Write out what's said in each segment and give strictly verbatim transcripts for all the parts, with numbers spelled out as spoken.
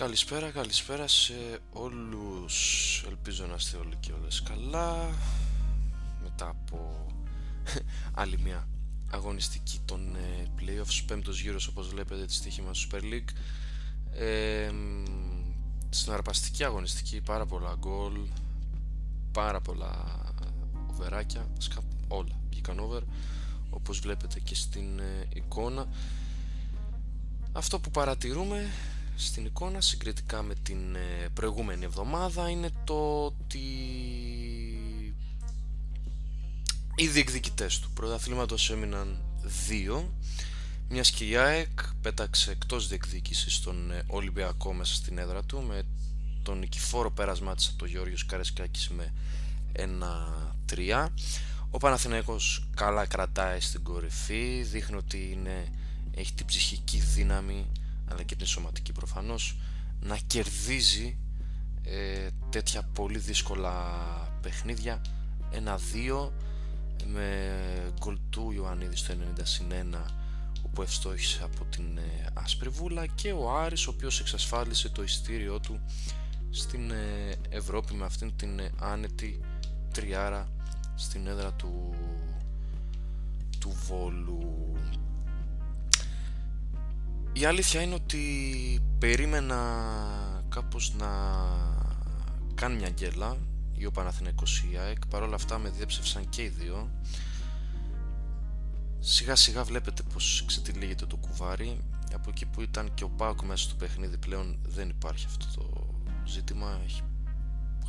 Καλησπέρα, καλησπέρα σε όλους. Ελπίζω να είστε όλοι και όλες καλά. Μετά από άλλη μια αγωνιστική των playoffs, πέμπτος γύρος όπως βλέπετε τη στοίχημα SuperLeague. ε, Συναρπαστική αγωνιστική, πάρα πολλά γκολ, πάρα πολλά οβεράκια, όλα βγήκαν over όπως βλέπετε και στην εικόνα. Αυτό που παρατηρούμε στην εικόνα συγκριτικά με την προηγούμενη εβδομάδα είναι το ότι οι διεκδικητές του πρωταθλήματος έμειναν δύο, μιας και η ΑΕΚ πέταξε εκτός διεκδίκησης τον Ολυμπιακό μέσα στην έδρα του με τον νικηφόρο πέρασμά της από τον Γεώργιο Καρεσκάκη με ένα τρία. Ο Παναθηναϊκός καλά κρατάει στην κορυφή, δείχνει ότι είναι, έχει την ψυχική δύναμη αλλά και την σωματική προφανώς να κερδίζει ε, τέτοια πολύ δύσκολα παιχνίδια. Ένα δύο με γκολ του Ιωαννίδη στο ενενήντα συν ένα, όπου ευστόχησε από την ε, Άσπρη Βούλα, και ο Άρης ο οποίος εξασφάλισε το ειστήριό του στην ε, Ευρώπη με αυτήν την ε, άνετη τριάρα στην έδρα του, του Βόλου. Η αλήθεια είναι ότι περίμενα κάπως να κάνει μια γκέλα ή ο Παναθηναϊκός ή η ΑΕΚ, παρόλα αυτά με διέψευσαν και οι δύο. Σιγά σιγά βλέπετε πως ξετυλίγεται το κουβάρι. Από εκεί που ήταν και ο ΠΑΟΚ μέσα στο παιχνίδι πλέον δεν υπάρχει αυτό το ζήτημα, έχει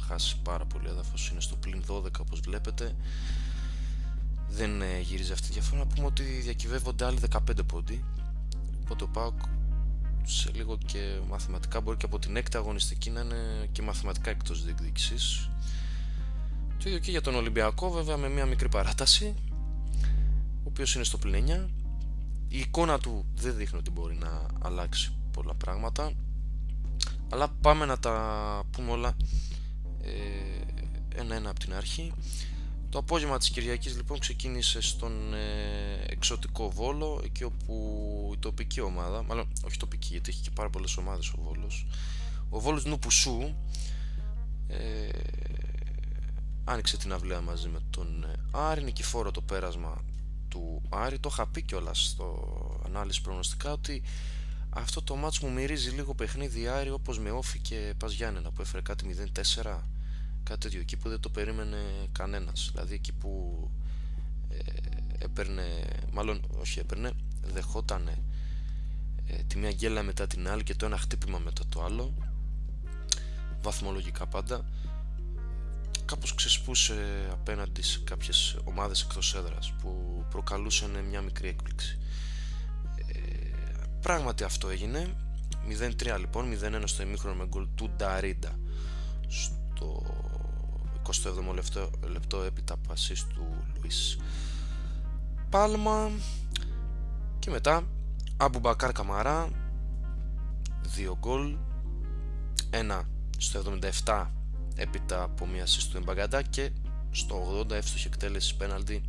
χάσει πάρα πολύ έδαφος, είναι στο πλην δώδεκα όπως βλέπετε, δεν γυρίζει αυτή τη διαφορά. Να πούμε ότι διακυβεύονται άλλοι δεκαπέντε πόντοι, οπότε ο ΠΑΟΚ σε λίγο και μαθηματικά μπορεί και από την έκτη αγωνιστική να είναι και μαθηματικά εκτός διεκδίκησης. Το ίδιο και για τον Ολυμπιακό, βέβαια με μια μικρή παράταση, ο οποίος είναι στο πλην εννιά. Η εικόνα του δεν δείχνει ότι μπορεί να αλλάξει πολλά πράγματα, αλλά πάμε να τα πούμε όλα ένα-ένα από την αρχή. Το απόγευμα της Κυριακής λοιπόν ξεκίνησε στον ε, εξωτικό Βόλο, εκεί όπου η τοπική ομάδα, μάλλον όχι τοπική γιατί έχει και πάρα πολλές ομάδες ο Βόλος, ο Βόλος Νουπουσσού ε, άνοιξε την αυλαία μαζί με τον Άρη, νικηφόρο το πέρασμα του Άρη. Το είχα πει κιόλας στο ανάλυση προγνωστικά ότι αυτό το μάτς μου μυρίζει λίγο παιχνίδι Άρη όπως με Όφη και Πας Γιάννενα που έφερε κάτι μηδέν τέσσερα, κάτι τέτοιο, εκεί που δεν το περίμενε κανένας, δηλαδή εκεί που ε, έπαιρνε, μάλλον όχι έπαιρνε, δεχότανε ε, τη μία γκέλα μετά την άλλη και το ένα χτύπημα μετά το άλλο, βαθμολογικά πάντα κάπως ξεσπούσε απέναντι σε κάποιες ομάδες εκτός έδρας που προκαλούσαν μια μικρή έκπληξη. ε, πράγματι αυτό έγινε, μηδέν τρία λοιπόν, μηδέν ένα στο ημίχρονο με γκολ του Νταρίντα στο εικοστό έβδομο λεπτό, λεπτό έπειτα πασής του Λουίς Πάλμα, και μετά Αμπουμπακάρ Καμαρά δύο γκολ, ένα στο εβδομήντα επτά έπειτα από μία ασίστ του Μπαγκέτα και στο ογδόντα εύστοχη εκτέλεση πέναλτι,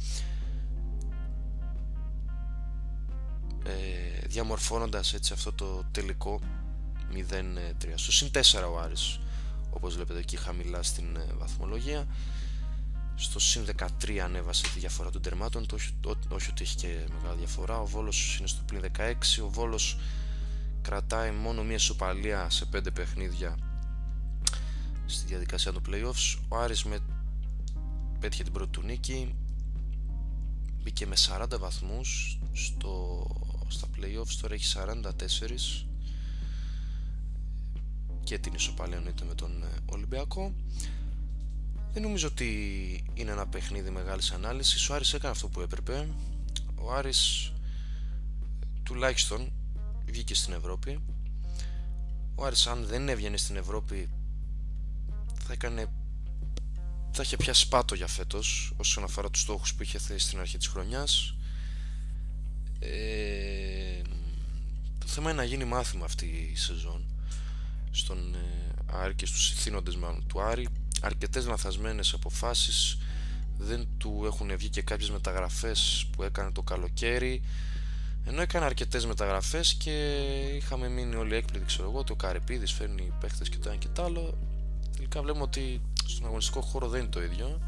ε, διαμορφώνοντας έτσι αυτό το τελικό μηδέν τρία. Στο συν τέσσερα ο Άρης, όπως βλέπετε εκεί χαμηλά στην βαθμολογία, στο συν δεκατρία ανέβασε τη διαφορά των τερμάτων, το, ό, ό, όχι ότι έχει και μεγάλη διαφορά. Ο Βόλος είναι στο πλην δεκαέξι, ο Βόλος κρατάει μόνο μία ισοπαλία σε πέντε παιχνίδια στη διαδικασία των playoffs. Ο Άρης με... πέτυχε την πρώτη του νίκη, μπήκε με σαράντα βαθμούς στο... στα playoffs, τώρα έχει σαράντα τέσσερα και την ισοπαλία εννοείται με τον Ολυμπιακό. Δεν νομίζω ότι είναι ένα παιχνίδι μεγάλης ανάλυσης. Ο Άρης έκανε αυτό που έπρεπε, ο Άρης τουλάχιστον βγήκε στην Ευρώπη. Ο Άρης αν δεν έβγαινε στην Ευρώπη θα έκανε, θα είχε πια σπάτο για φέτος όσον αφορά τους στόχους που είχε θέσει στην αρχή της χρονιάς. ε, το θέμα είναι να γίνει μάθημα αυτή η σεζόν στον Άρη και στους ηθήνοντες μάλλον του Άρη. Αρκετές λανθασμένες αποφάσεις, δεν του έχουν βγει και κάποιες μεταγραφές που έκανε το καλοκαίρι, Ενώ έκανε αρκετές μεταγραφές και είχαμε μείνει όλοι έκπληκτοι, ξέρω εγώ, το Καρυπίδης φέρνει παίχτες και το ένα και το άλλο. Τελικά βλέπουμε ότι στον αγωνιστικό χώρο δεν είναι το ίδιο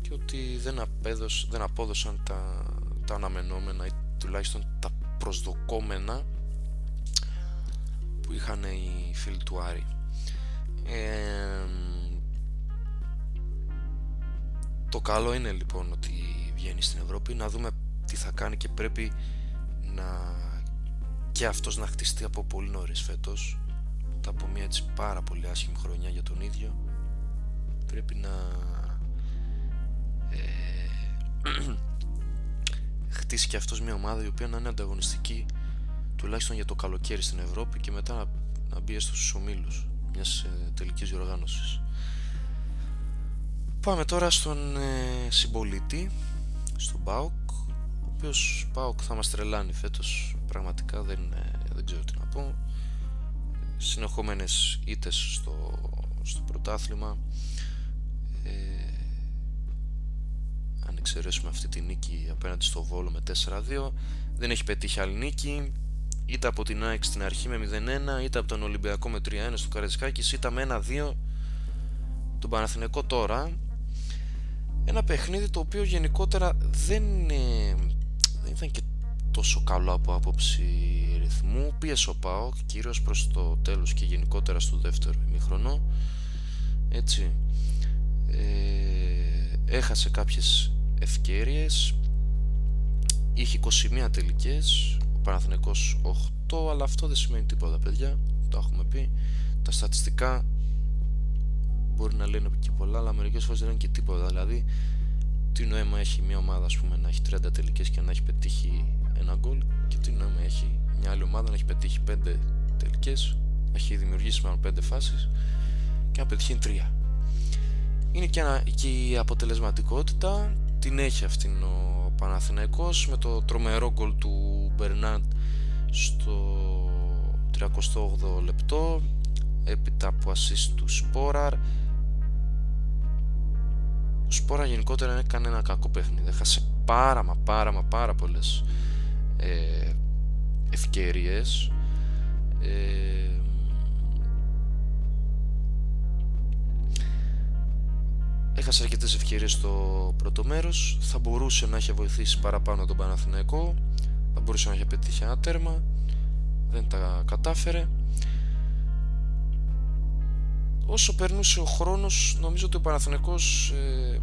και ότι δεν, απέδωσ, δεν απόδωσαν τα, τα αναμενόμενα ή τουλάχιστον τα προσδοκόμενα που είχαν οι φίλοι του Άρη. Ε, το καλό είναι λοιπόν ότι βγαίνει στην Ευρώπη, να δούμε τι θα κάνει και πρέπει να και αυτός να χτιστεί από πολύ νωρίς φέτος, μετά από μια έτσι πάρα πολύ άσχημη χρονιά για τον ίδιο. Πρέπει να ε, χτίσει και αυτός μια ομάδα η οποία να είναι ανταγωνιστική τουλάχιστον για το καλοκαίρι στην Ευρώπη και μετά να, να μπει στους ομίλους μιας ε, τελικής διοργάνωσης. Πάμε τώρα στον ε, συμπολίτη, στον ΠΑΟΚ, ο οποίος ΠΑΟΚ θα μας τρελάνει φέτος, πραγματικά δεν, δεν ξέρω τι να πω. Συνεχόμενες ήττες στο, στο πρωτάθλημα, ε, αν εξαιρέσουμε αυτή τη νίκη απέναντι στο Βόλο με τέσσερα δύο, δεν έχει πετύχει άλλη νίκη, είτε από την ΑΕΚ στην αρχή με μηδέν ένα, είτε από τον Ολυμπιακό με τρία ένα στο Καρεσκάκης, είτε με ένα δύο τον Παναθηναϊκό τώρα. Ένα παιχνίδι το οποίο γενικότερα δεν, ε, δεν ήταν και τόσο καλό από άποψη ρυθμού. Πίεσε ο ΠΑΟΚ κυρίως προς το τέλος και γενικότερα στο δεύτερο ημίχρονο. Έτσι, ε, έχασε κάποιες ευκαιρίες. Είχε είκοσι μία τελικές, ο Παναθηναϊκός οκτώ, αλλά αυτό δεν σημαίνει τίποτα, παιδιά. Το έχουμε πει. Τα στατιστικά μπορεί να λένε και πολλά, αλλά μερικές φορές δεν λένε και τίποτα. Δηλαδή, τι νόημα έχει μια ομάδα, ας πούμε, να έχει τριάντα τελικές και να έχει πετύχει ένα γκολ, και τι νόημα έχει μια άλλη ομάδα να έχει πετύχει πέντε τελικές, να έχει δημιουργήσει μάλλον πέντε φάσεις και να πετύχει τρία. Είναι και, ένα, και η αποτελεσματικότητα, την έχει αυτήν ο Παναθηναϊκός με το τρομερό γκολ του Μπερνάντ στο τριακοστό όγδοο λεπτό, έπειτα από ασίστ του Σποράρ. Ο Σπορά γενικότερα έκανε ένα κακό παιχνίδι, έχασε πάρα μα πάρα μα πάρα πολλές ε, ευκαιρίες, ε, έχασε αρκετές ευκαιρίες στο πρώτο μέρος, θα μπορούσε να είχε βοηθήσει παραπάνω τον Παναθηναϊκό, θα μπορούσε να είχε πετύχει ένα τέρμα, δεν τα κατάφερε. Όσο περνούσε ο χρόνος, νομίζω ότι ο Παναθηναϊκός ε,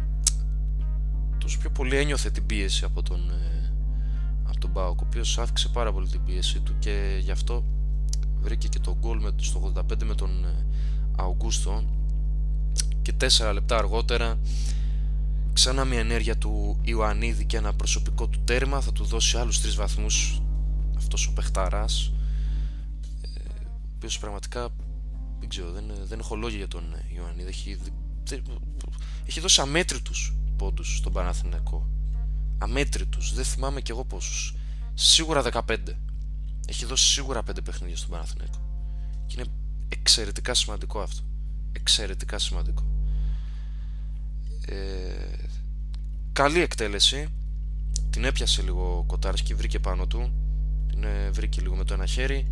τόσο πιο πολύ ένιωθε την πίεση από τον, ε, από τον ΠΑΟΚ, ο οποίος αύξησε πάρα πολύ την πίεση του και γι' αυτό βρήκε και τον γκολ στο ογδόντα πέντε με τον ε, Αυγούστο, και τέσσερα λεπτά αργότερα ξανά μια ενέργεια του Ιωαννίδη και ένα προσωπικό του τέρμα θα του δώσει άλλους τρεις βαθμούς αυτός ο Πεχταράς, ε, ο οποίος πραγματικά δεν ξέρω, δεν, δεν έχω λόγια για τον Ιωαννίδη, έχει, έχει δώσει αμέτρητους πόντους στον Παναθηναϊκό, αμέτρητους, δεν θυμάμαι κι εγώ πόσους, σίγουρα δεκαπέντε, έχει δώσει σίγουρα πέντε παιχνίδια στον Παναθηναϊκό και είναι εξαιρετικά σημαντικό αυτό, εξαιρετικά σημαντικό. Ε, καλή εκτέλεση, την έπιασε λίγο ο Κοτάρσκι, βρήκε πάνω του, την βρήκε λίγο με το ένα χέρι,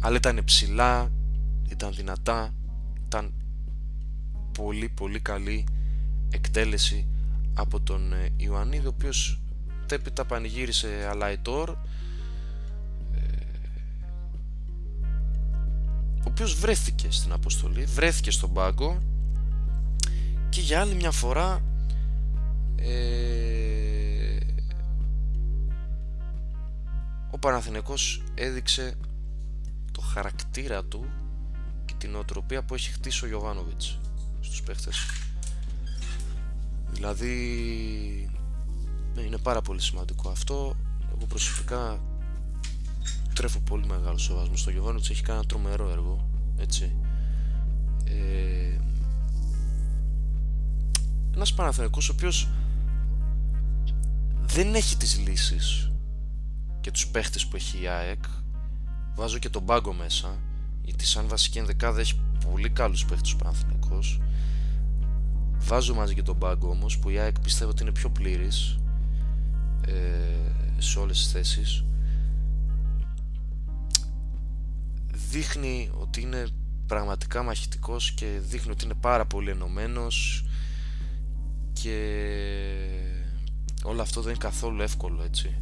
αλλά ήταν ψηλά, ήταν δυνατά, ήταν πολύ πολύ καλή εκτέλεση από τον Ιωαννίδη, ο οποίος τέπειτα πανηγύρισε αλαϊτόρ, ο οποίος βρέθηκε στην αποστολή, βρέθηκε στον πάγκο και για άλλη μια φορά ε, ο Παναθηναϊκός έδειξε το χαρακτήρα του, την οτροπία που έχει χτίσει ο Γιωβάνοβιτ στους παίχτες. Δηλαδή είναι πάρα πολύ σημαντικό αυτό. Εγώ προσωπικά τρέφω πολύ μεγάλο σεβασμό στο Γιωβάνοβιτ, έχει κάνει ένα τρομερό έργο, έτσι. Ε, ένας Παναθηναϊκός ο οποίος δεν έχει τις λύσεις και τους παίχτες που έχει η ΑΕΚ, βάζω και τον πάγκο μέσα, γιατί σαν βασική ενδεκάδα έχει πολύ καλούς παίχτες ο Παναθηναϊκός. Βάζω μαζί και τον πάγκο όμως, που η ΑΕΚ πιστεύω ότι είναι πιο πλήρης ε, σε όλες τις θέσεις. δείχνει ότι είναι πραγματικά μαχητικός και δείχνει ότι είναι πάρα πολύ ενωμένος και όλο αυτό δεν είναι καθόλου εύκολο, έτσι.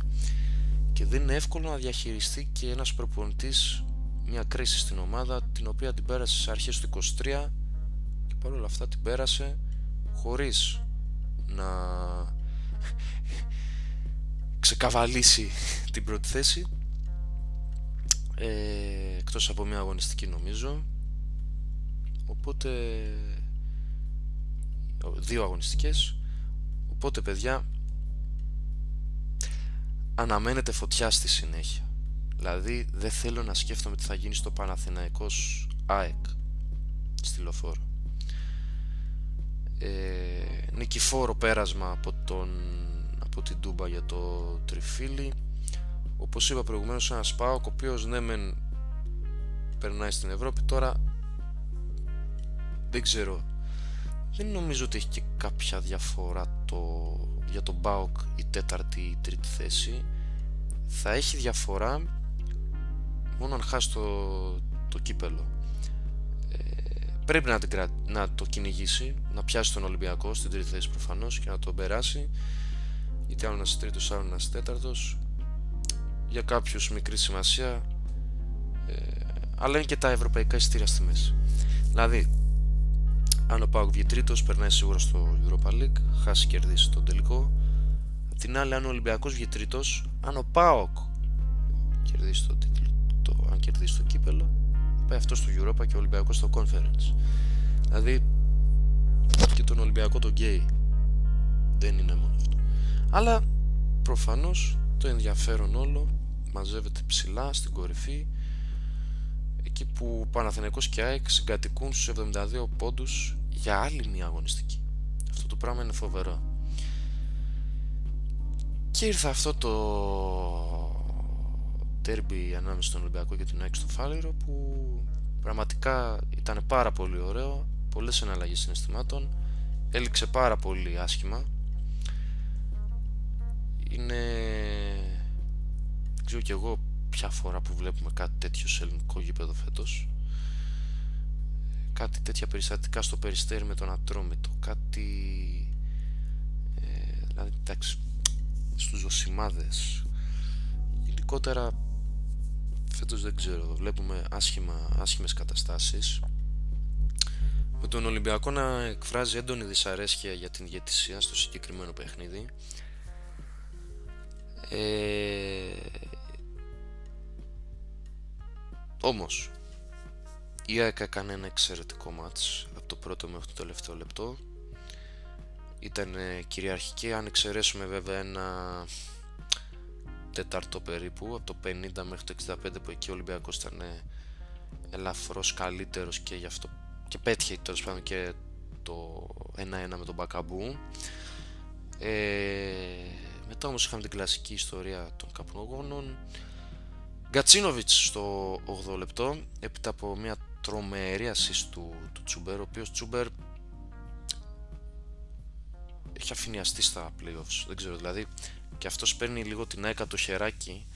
Και δεν είναι εύκολο να διαχειριστεί και ένας προπονητής μια κρίση στην ομάδα, την οποία την πέρασε στις αρχές του είκοσι τρία και παρόλα αυτά την πέρασε χωρίς να ξεκαβαλήσει την πρώτη θέση, ε, εκτός από μια αγωνιστική νομίζω, οπότε δύο αγωνιστικές. Οπότε παιδιά, αναμένεται φωτιά στη συνέχεια. Δηλαδή δεν θέλω να σκέφτομαι τι θα γίνει στο Παναθηναϊκός ΑΕΚ στη Λοφόρο. Ε, νικηφόρο πέρασμα από, τον, από την Τούμπα για το τριφύλι. Όπως είπα προηγουμένως, ένας ΠΑΟΚ ο οποίος ναι μεν περνάει στην Ευρώπη, τώρα δεν ξέρω, δεν νομίζω ότι έχει και κάποια διαφορά το, για τον ΠΑΟΚ η τέταρτη ή η τρίτη θέση. Θα έχει διαφορά μόνο αν χάσει το, το κύπελο. Ε, πρέπει να, την, να το κυνηγήσει, να πιάσει τον Ολυμπιακό στην τρίτη θέση προφανώς και να τον περάσει, γιατί άλλο ένας τρίτος, άλλο ένας τέταρτος, για κάποιους μικρή σημασία, ε, αλλά είναι και τα ευρωπαϊκά εισιτήρια στη μέση. Δηλαδή αν ο ΠΑΟΚ βγει τρίτος, περνάει σίγουρα στο Europa League, χάσει κερδίσει τον τελικό. Απ' την άλλη, αν ο Ολυμπιακός βγει τρίτος, αν ο ΠΑΟΚ κερδίσει το τίτλο, το, αν κερδίσει το κύπελο, θα πάει αυτό στο Europa και ο Ολυμπιακός στο Conference. Δηλαδή και τον Ολυμπιακό τον γκέι, δεν είναι μόνο αυτό, αλλά προφανώς το ενδιαφέρον όλο μαζεύεται ψηλά στην κορυφή, εκεί που Παναθηναϊκός και ΑΕΚ συγκατοικούν στους εβδομήντα δύο πόντους για άλλη μια αγωνιστική. Αυτό το πράγμα είναι φοβερό. Και ήρθε αυτό το τέρμπι ανάμεσα στον Ολυμπιακό και την ΑΕΚ στο Φάληρο, που πραγματικά ήταν πάρα πολύ ωραίο, πολλές εναλλαγές συναισθημάτων, έληξε πάρα πολύ άσχημα. Είναι, δεν ξέρω κι εγώ ποια φορά που βλέπουμε κάτι τέτοιο σε ελληνικό γήπεδο φέτος, κάτι τέτοια περιστατικά στο Περιστέρι με τον Ατρόμητο, κάτι ε, δηλαδή εντάξει, στους Ζωσιμάδες γενικότερα φέτος δεν ξέρω, βλέπουμε άσχημα, άσχημες καταστάσεις, με τον Ολυμπιακό να εκφράζει έντονη δυσαρέσκεια για την ηγετησία στο συγκεκριμένο παιχνίδι. Ε... Όμως η ΑΕΚ έκανε ένα εξαιρετικό μάτς από το πρώτο μέχρι το τελευταίο λεπτό, ήταν κυριαρχική, αν εξαιρέσουμε βέβαια ένα τέταρτο περίπου, από το πενήντα μέχρι το εξήντα πέντε, που εκεί ο Ολυμπιακός ήταν ελαφρώς καλύτερος και γι' αυτό και πέτυχε τέλος πάντων και το ένα ένα με τον Μπακαμπού. ε... Μετά όμως είχαμε την κλασική ιστορία των καπνογόνων. Γκατσίνοβιτς στο όγδοο λεπτό, έπειτα από μια τρομερή ασίστ του, του Τσούμπερ, ο οποίος Τσούμπερ έχει αφηνιαστεί στα playoffs, δεν ξέρω, δηλαδή και αυτός παίρνει λίγο την ΑΕΚ το χεράκι,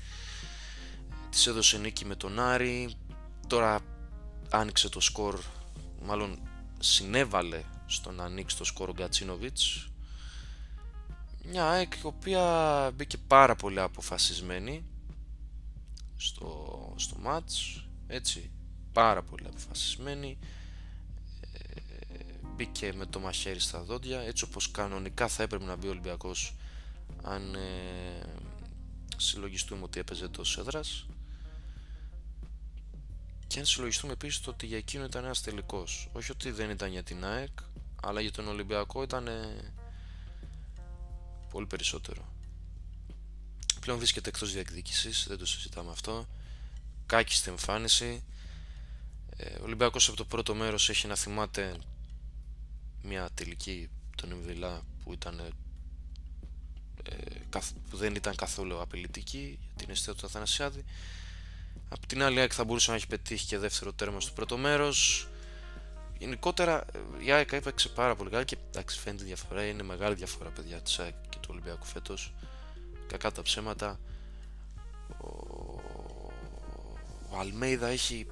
της έδωσε νίκη με τον Άρη, τώρα άνοιξε το σκορ, μάλλον συνέβαλε στο να ανοίξει το σκορ ο Γκατσίνοβιτς. Μια ΑΕΚ η οποία μπήκε πάρα πολύ αποφασισμένη στο, στο μάτς, έτσι, πάρα πολύ αποφασισμένη, ε, μπήκε με το μαχαίρι στα δόντια, έτσι όπως κανονικά θα έπρεπε να μπει ο Ολυμπιακός αν ε, συλλογιστούμε ότι έπαιζε εντός έδρας και αν συλλογιστούμε επίσης το ότι για εκείνο ήταν ένας τελικός, όχι ότι δεν ήταν για την ΑΕΚ, αλλά για τον Ολυμπιακό ήταν ε, πολύ περισσότερο. Πλέον βρίσκεται εκτός διεκδίκησης, δεν το συζητάμε αυτό. Κάκιστη εμφάνιση. Ο Ολυμπιακός από το πρώτο μέρος έχει να θυμάται μια τελική τον Ιμβιλά που, ήταν, ε, καθ, που δεν ήταν καθόλου απειλητική για την αιστεία του Αθανασιάδη. Απ' την άλλη, η ΑΕΚ θα μπορούσε να έχει πετύχει και δεύτερο τέρμα στο πρώτο μέρος. Γενικότερα η ΑΕΚ έπαιξε πάρα πολύ καλά και εντάξει, φαίνεται διαφορά, είναι μεγάλη διαφορά παιδιά της ΑΕΚ και του Ολυμπιακού φέτος, κακά τα ψέματα. Ο, ο Αλμέιδα έχει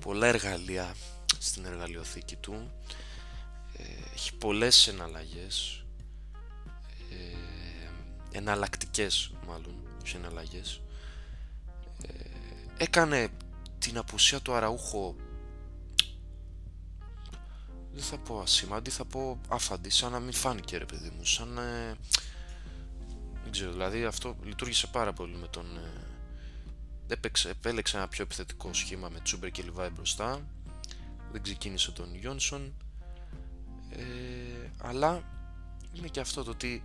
πολλά εργαλεία στην εργαλειοθήκη του, ε, έχει πολλές εναλλαγές, ε, εναλλακτικές μάλλον, όχι εναλλαγές. Ε, έκανε την απουσία του Αραούχο, δεν θα πω ασήμαντη, θα πω άφαντη, σαν να μην φάνηκε ρε παιδί μου, σαν ε, δεν ξέρω, δηλαδή αυτό λειτουργήσε πάρα πολύ με τον... Ε, έπαιξε, επέλεξε ένα πιο επιθετικό σχήμα με Τσούμπερ και Λιβάη μπροστά, δεν ξεκίνησε τον Ιόνσον, ε, αλλά είναι και αυτό το ότι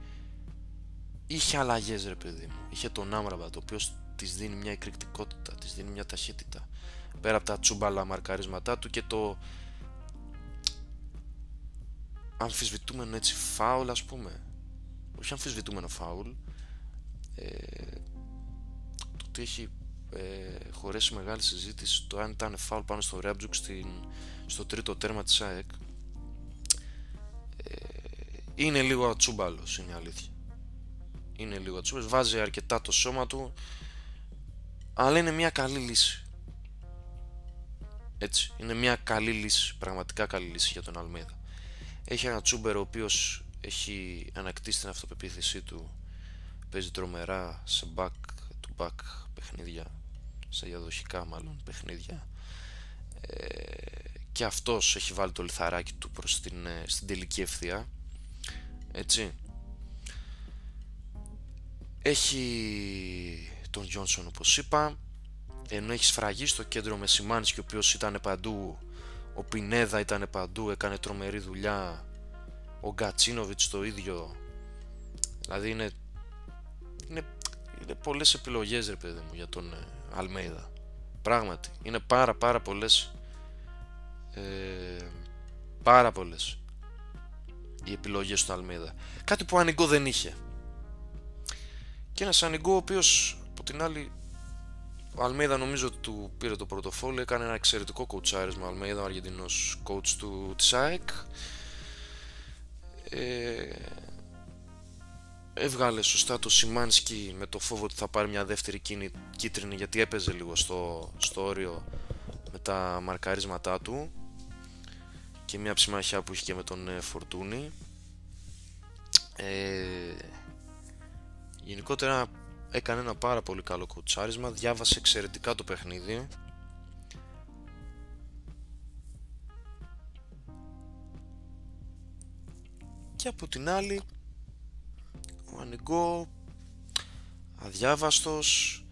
είχε αλλαγές ρε παιδί μου, είχε τον Άμραμπα, το οποίο της δίνει μια εκρηκτικότητα, της δίνει μια ταχύτητα πέρα από τα τσούμπαλα μαρκαρίσματά του και το αμφισβητούμενο έτσι φάουλ, ας πούμε, όχι αμφισβητούμενο φάουλ, ε, το ότι έχει ε, χωρέσει μεγάλη συζήτηση το αν ήταν φάουλ πάνω στο Ρέαμπτζουκ στην, στο τρίτο τέρμα της ΑΕΚ, ε, είναι λίγο ατσούμπαλος, είναι αλήθεια, είναι λίγο ατσούμπαλος, βάζει αρκετά το σώμα του, αλλά είναι μια καλή λύση, έτσι, είναι μια καλή λύση, πραγματικά καλή λύση για τον Αλμέιδα. Έχει ένα Τσούμπερ ο οποίος έχει ανακτήσει την αυτοπεποίθησή του, παίζει τρομερά σε back to back παιχνίδια, σε διαδοχικά μάλλον παιχνίδια, ε, και αυτός έχει βάλει το λιθαράκι του προς την, στην τελική ευθεία, έτσι. Έχει τον Γιόνσον όπως είπα, ενώ έχει σφραγεί στο κέντρο με Σιμάνης, ο οποίος ήταν παντού, ο Πινέδα ήταν παντού, έκανε τρομερή δουλειά, ο Γκατσίνοβιτς το ίδιο, δηλαδή είναι, είναι, είναι πολλές επιλογές ρε παιδί μου για τον Αλμέιδα, πράγματι είναι πάρα πάρα πολλές, ε, πάρα πολλές οι επιλογές του Αλμέιδα, κάτι που ο Ανικό δεν είχε, και ένας Ανικό ο οποίος από την άλλη, ο Αλμέιδα νομίζω ότι του πήρε το πορτοφόλι, έκανε ένα εξαιρετικό κοουτσάρισμα ο Αλμέιδα, ο Αργεντινός κόουτς του ΑΕΚ, ε, έβγαλε σωστά το Σιμάνσκι με το φόβο ότι θα πάρει μια δεύτερη κίτρινη, γιατί έπαιζε λίγο στο, στο όριο με τα μαρκαρίσματά του και μια ψημαχιά που είχε και με τον Φορτούνη, ε, γενικότερα έκανε ένα πάρα πολύ καλό κουτσάρισμα, διάβασε εξαιρετικά το παιχνίδι. Και από την άλλη, ο Ανικό, αδιάβαστος,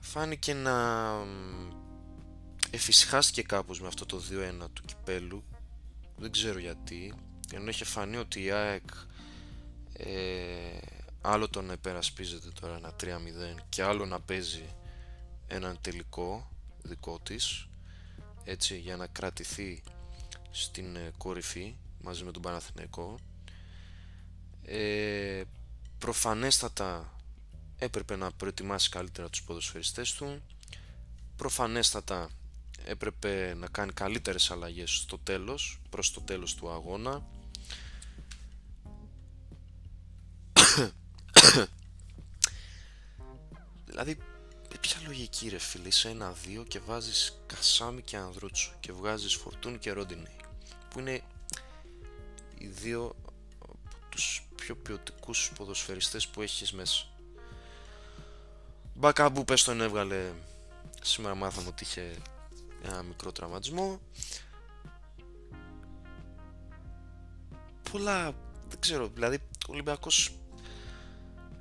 φάνηκε να εφησυχάστηκε κάπως με αυτό το δύο ένα του κυπέλου. Δεν ξέρω γιατί, ενώ είχε φανεί ότι η ΑΕΚ... Ε, άλλο το να υπερασπίζεται τώρα ένα τρία μηδέν και άλλο να παίζει έναν τελικό δικό της, έτσι, για να κρατηθεί στην κορυφή μαζί με τον Παναθηναϊκό, ε, προφανέστατα έπρεπε να προετοιμάσει καλύτερα τους ποδοσφαιριστές του, προφανέστατα έπρεπε να κάνει καλύτερες αλλαγές στο τέλος, προς το τέλος του αγώνα. Δηλαδή, ποια λογική ρε φίλε, είσαι ένα δύο και βάζεις Κασάμι και Ανδρούτσο και βγάζεις Φορτούν και Ρόντινι, που είναι οι δύο από τους πιο ποιοτικούς ποδοσφαιριστές που έχεις μέσα. Μπακαμπού πες τον έβγαλε, σήμερα μάθαμε ότι είχε ένα μικρό τραυματισμό. Πολλά, δεν ξέρω, δηλαδή ο Ολυμπιακός,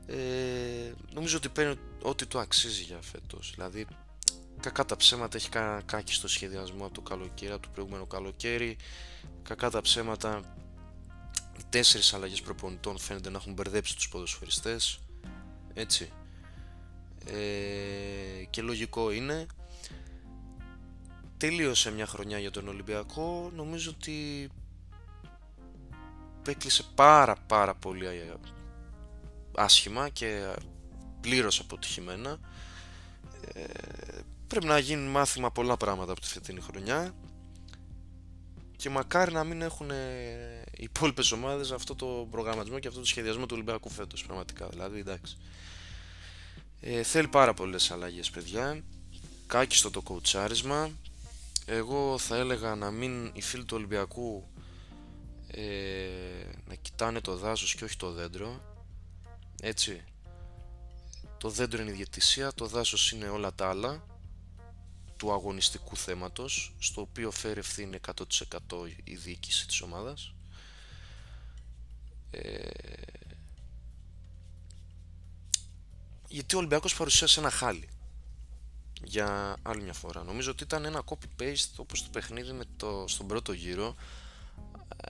Ε, νομίζω ότι παίρνει ό,τι του αξίζει για φέτος. Δηλαδή, κακά τα ψέματα, έχει κάνει κάκι στο σχεδιασμό από το καλοκαίρι, από το προηγούμενο καλοκαίρι. Κακά τα ψέματα, οι τέσσερις αλλαγές προπονητών φαίνεται να έχουν μπερδέψει τους ποδοσφαιριστές. Έτσι. Ε, και λογικό είναι. Τελείωσε μια χρονιά για τον Ολυμπιακό. Νομίζω ότι έκλεισε πάρα πάρα πολύ άσχημα και πλήρως αποτυχημένα. Ε, πρέπει να γίνει μάθημα πολλά πράγματα από τη φετινή χρονιά και μακάρι να μην έχουν οι υπόλοιπες ομάδες αυτό το προγραμματισμό και αυτό το σχεδιασμό του Ολυμπιακού φέτος, πραγματικά, δηλαδή, εντάξει. Ε, θέλει πάρα πολλές αλλαγές παιδιά, κάκιστο το κοουτσάρισμα, Εγώ θα έλεγα να μην οι φίλοι του Ολυμπιακού ε, να κοιτάνε το δάσος και όχι το δέντρο, έτσι. Το δέντρο είναι η διαιτησία, το δάσος είναι όλα τα άλλα του αγωνιστικού θέματος, στο οποίο φέρει ευθύνη εκατό τοις εκατό η διοίκηση της ομάδας. Ε, γιατί ο Ολυμπιακός παρουσίασε ένα χάλι για άλλη μια φορά. Νομίζω ότι ήταν ένα copy-paste όπως το παιχνίδι με το, στον πρώτο γύρο.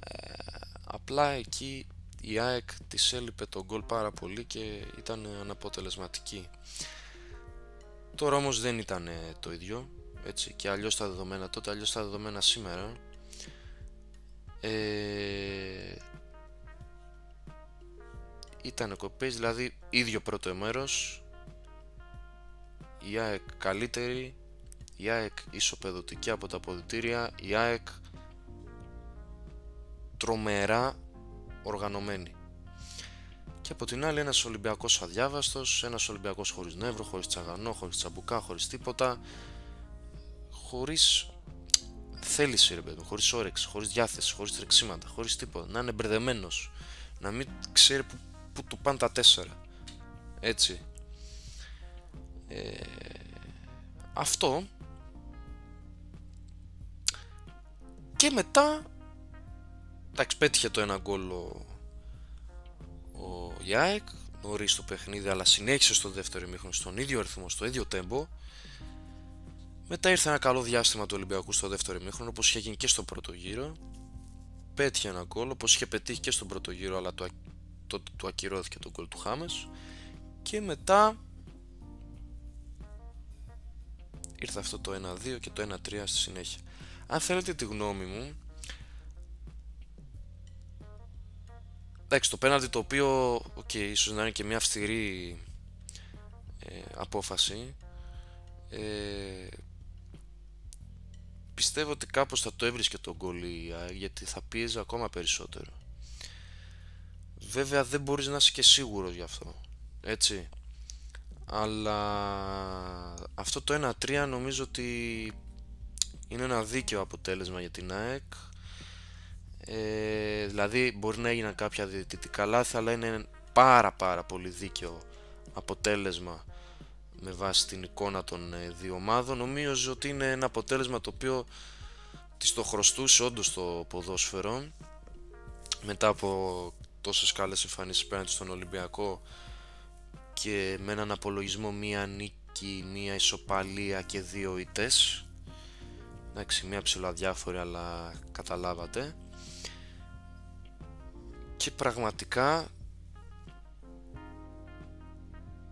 ε, Απλά εκεί η ΑΕΚ της έλειπε τον γκολ πάρα πολύ και ήταν αναποτελεσματική. Τώρα όμως δεν ήταν το ίδιο, έτσι, και αλλιώς τα δεδομένα τότε, αλλιώς τα δεδομένα σήμερα. ε, Ήταν κοπές, δηλαδή ίδιο πρώτο μέρος, η ΑΕΚ καλύτερη, η ΑΕΚ ισοπεδωτική από τα αποδυτήρια, η ΑΕΚ τρομερά οργανωμένη. Και από την άλλη ένας Ολυμπιακός αδιάβαστος, ένας Ολυμπιακός χωρίς νεύρο, χωρίς τσαγανό, χωρίς τσαμπουκά, χωρίς τίποτα, χωρίς θέληση ρε παιδί, χωρίς όρεξη, χωρίς διάθεση, χωρίς τρεξίματα, χωρίς τίποτα, να είναι μπερδεμένος, να μην ξέρει που, που του πάνε τα τέσσερα, έτσι. Ε, αυτό και μετά εντάξει, πέτυχε το ένα γκολ ο, ο Γιάεκ νωρίς το παιχνίδι, αλλά συνέχισε στο δεύτερο ημίχρονο στον ίδιο ρυθμό, στο ίδιο τέμπο. Μετά ήρθε ένα καλό διάστημα του Ολυμπιακού στο δεύτερο ημίχρονο, όπως είχε γίνει και στο πρώτο γύρο. Πέτυχε ένα γκολ όπως είχε πετύχει και στον πρώτο γύρο, αλλά το, το, το, το ακυρώθηκε το γκολ του Χάμες. Και μετά ήρθε αυτό το ένα δύο και το ένα τρία στη συνέχεια. Αν θέλετε τη γνώμη μου, εντάξει, το πέναλτι το οποίο okay, ίσως να είναι και μια αυστηρή ε, απόφαση, ε, πιστεύω ότι κάπως θα το έβρισκε το γκολ, γιατί θα πίεζε ακόμα περισσότερο. Βέβαια δεν μπορείς να είσαι και σίγουρος γι' αυτό, έτσι. Αλλά αυτό το ένα τρία νομίζω ότι είναι ένα δίκαιο αποτέλεσμα για την ΑΕΚ. ε, Δηλαδή μπορεί να έγιναν κάποια διαιτητικά λάθη, αλλά είναι πάρα πάρα πολύ δίκαιο αποτέλεσμα με βάση την εικόνα των δύο ομάδων. Νομίζω ότι είναι ένα αποτέλεσμα το οποίο της το χρωστούσε όντως το ποδόσφαιρο, μετά από τόσες καλές εμφανίσεις πέραν στον Ολυμπιακό και με έναν απολογισμό μία νίκη, μία ισοπαλία και δύο ήττες. Εντάξει, μία ψηλά διάφορη, αλλά καταλάβατε. Και πραγματικά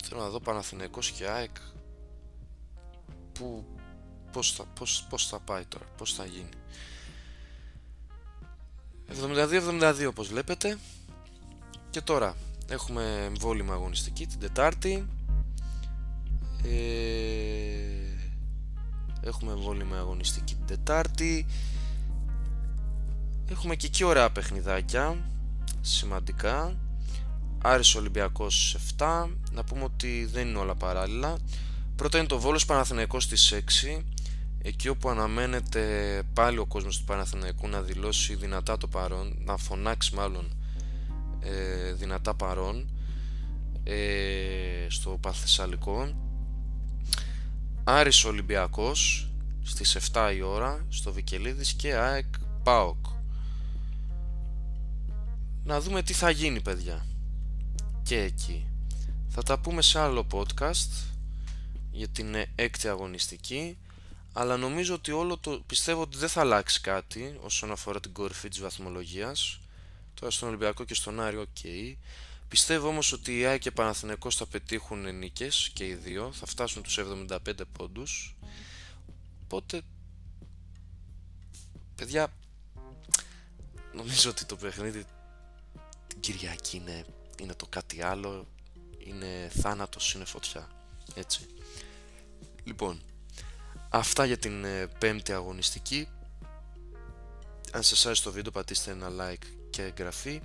θέλω να δω Παναθηναϊκός και ΑΕΚ που, πώς, θα, πώς, πώς θα πάει τώρα, πώς θα γίνει. Εβδομήντα δύο εβδομήντα δύο όπως βλέπετε. Και τώρα έχουμε εμβόλυμα αγωνιστική την Τετάρτη. Ε, έχουμε εμβόλυμα αγωνιστική την Τετάρτη. Έχουμε και εκεί ωραία παιχνιδάκια σημαντικά. Άρης Ολυμπιακός επτά. Να πούμε ότι δεν είναι όλα παράλληλα. Πρώτα είναι το Βόλος Παναθηναϊκός στις έξι, εκεί όπου αναμένεται πάλι ο κόσμος του Παναθηναϊκού να δηλώσει δυνατά το παρόν, να φωνάξει μάλλον ε, δυνατά παρόν ε, στο Παθεσσαλικό. Άρης Ολυμπιακός στις επτά η ώρα στο Βικελίδης και ΑΕΚ ΠΑΟΚ. Να δούμε τι θα γίνει παιδιά και εκεί. Θα τα πούμε σε άλλο podcast για την έκτη αγωνιστική, αλλά νομίζω ότι όλο το πιστεύω ότι δεν θα αλλάξει κάτι όσον αφορά την κορυφή της βαθμολογίας. Τώρα στον Ολυμπιακό και στον Άρη, οκ. Okay. Πιστεύω όμως ότι η ΑΕΚ και Παναθηναϊκός θα πετύχουν νίκες και οι δύο, θα φτάσουν τους εβδομήντα πέντε πόντους. Οπότε, παιδιά, νομίζω ότι το παιχνίδι την Κυριακή είναι, είναι το κάτι άλλο. Είναι θάνατος, είναι φωτιά, έτσι. Λοιπόν, αυτά για την πέμπτη αγωνιστική. Αν σας άρεσε το βίντεο πατήστε ένα like και εγγραφή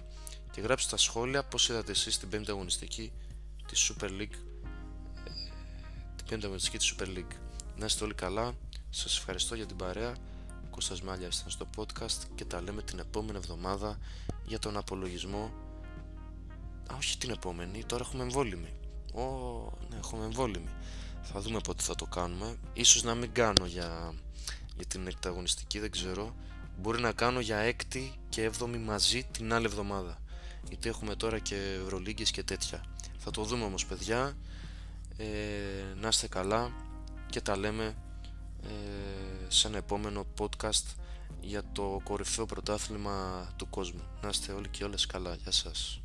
και γράψτε τα σχόλια πως είδατε εσείς την πέμπτη αγωνιστική της Super League, την πέμπτη αγωνιστική της Super League. Να είστε όλοι καλά, σας ευχαριστώ για την παρέα. Κώστας Μάλιας ήταν στο podcast και τα λέμε την επόμενη εβδομάδα για τον απολογισμό. Α, όχι την επόμενη, τώρα έχουμε εμβόλυμη. Ω, ναι, έχουμε εμβόλυμη. Θα δούμε πότε θα το κάνουμε. Ίσως να μην κάνω για, για την εκταγωνιστική, δεν ξέρω. Μπορεί να κάνω για έκτη και έβδομη μαζί την άλλη εβδομάδα. Γιατί έχουμε τώρα και Ευρωλίγκες και τέτοια. Θα το δούμε όμως, παιδιά. Ε, να είστε καλά και τα λέμε ε, σε ένα επόμενο podcast για το κορυφαίο πρωτάθλημα του κόσμου. Να είστε όλοι και όλες καλά. Γεια σας.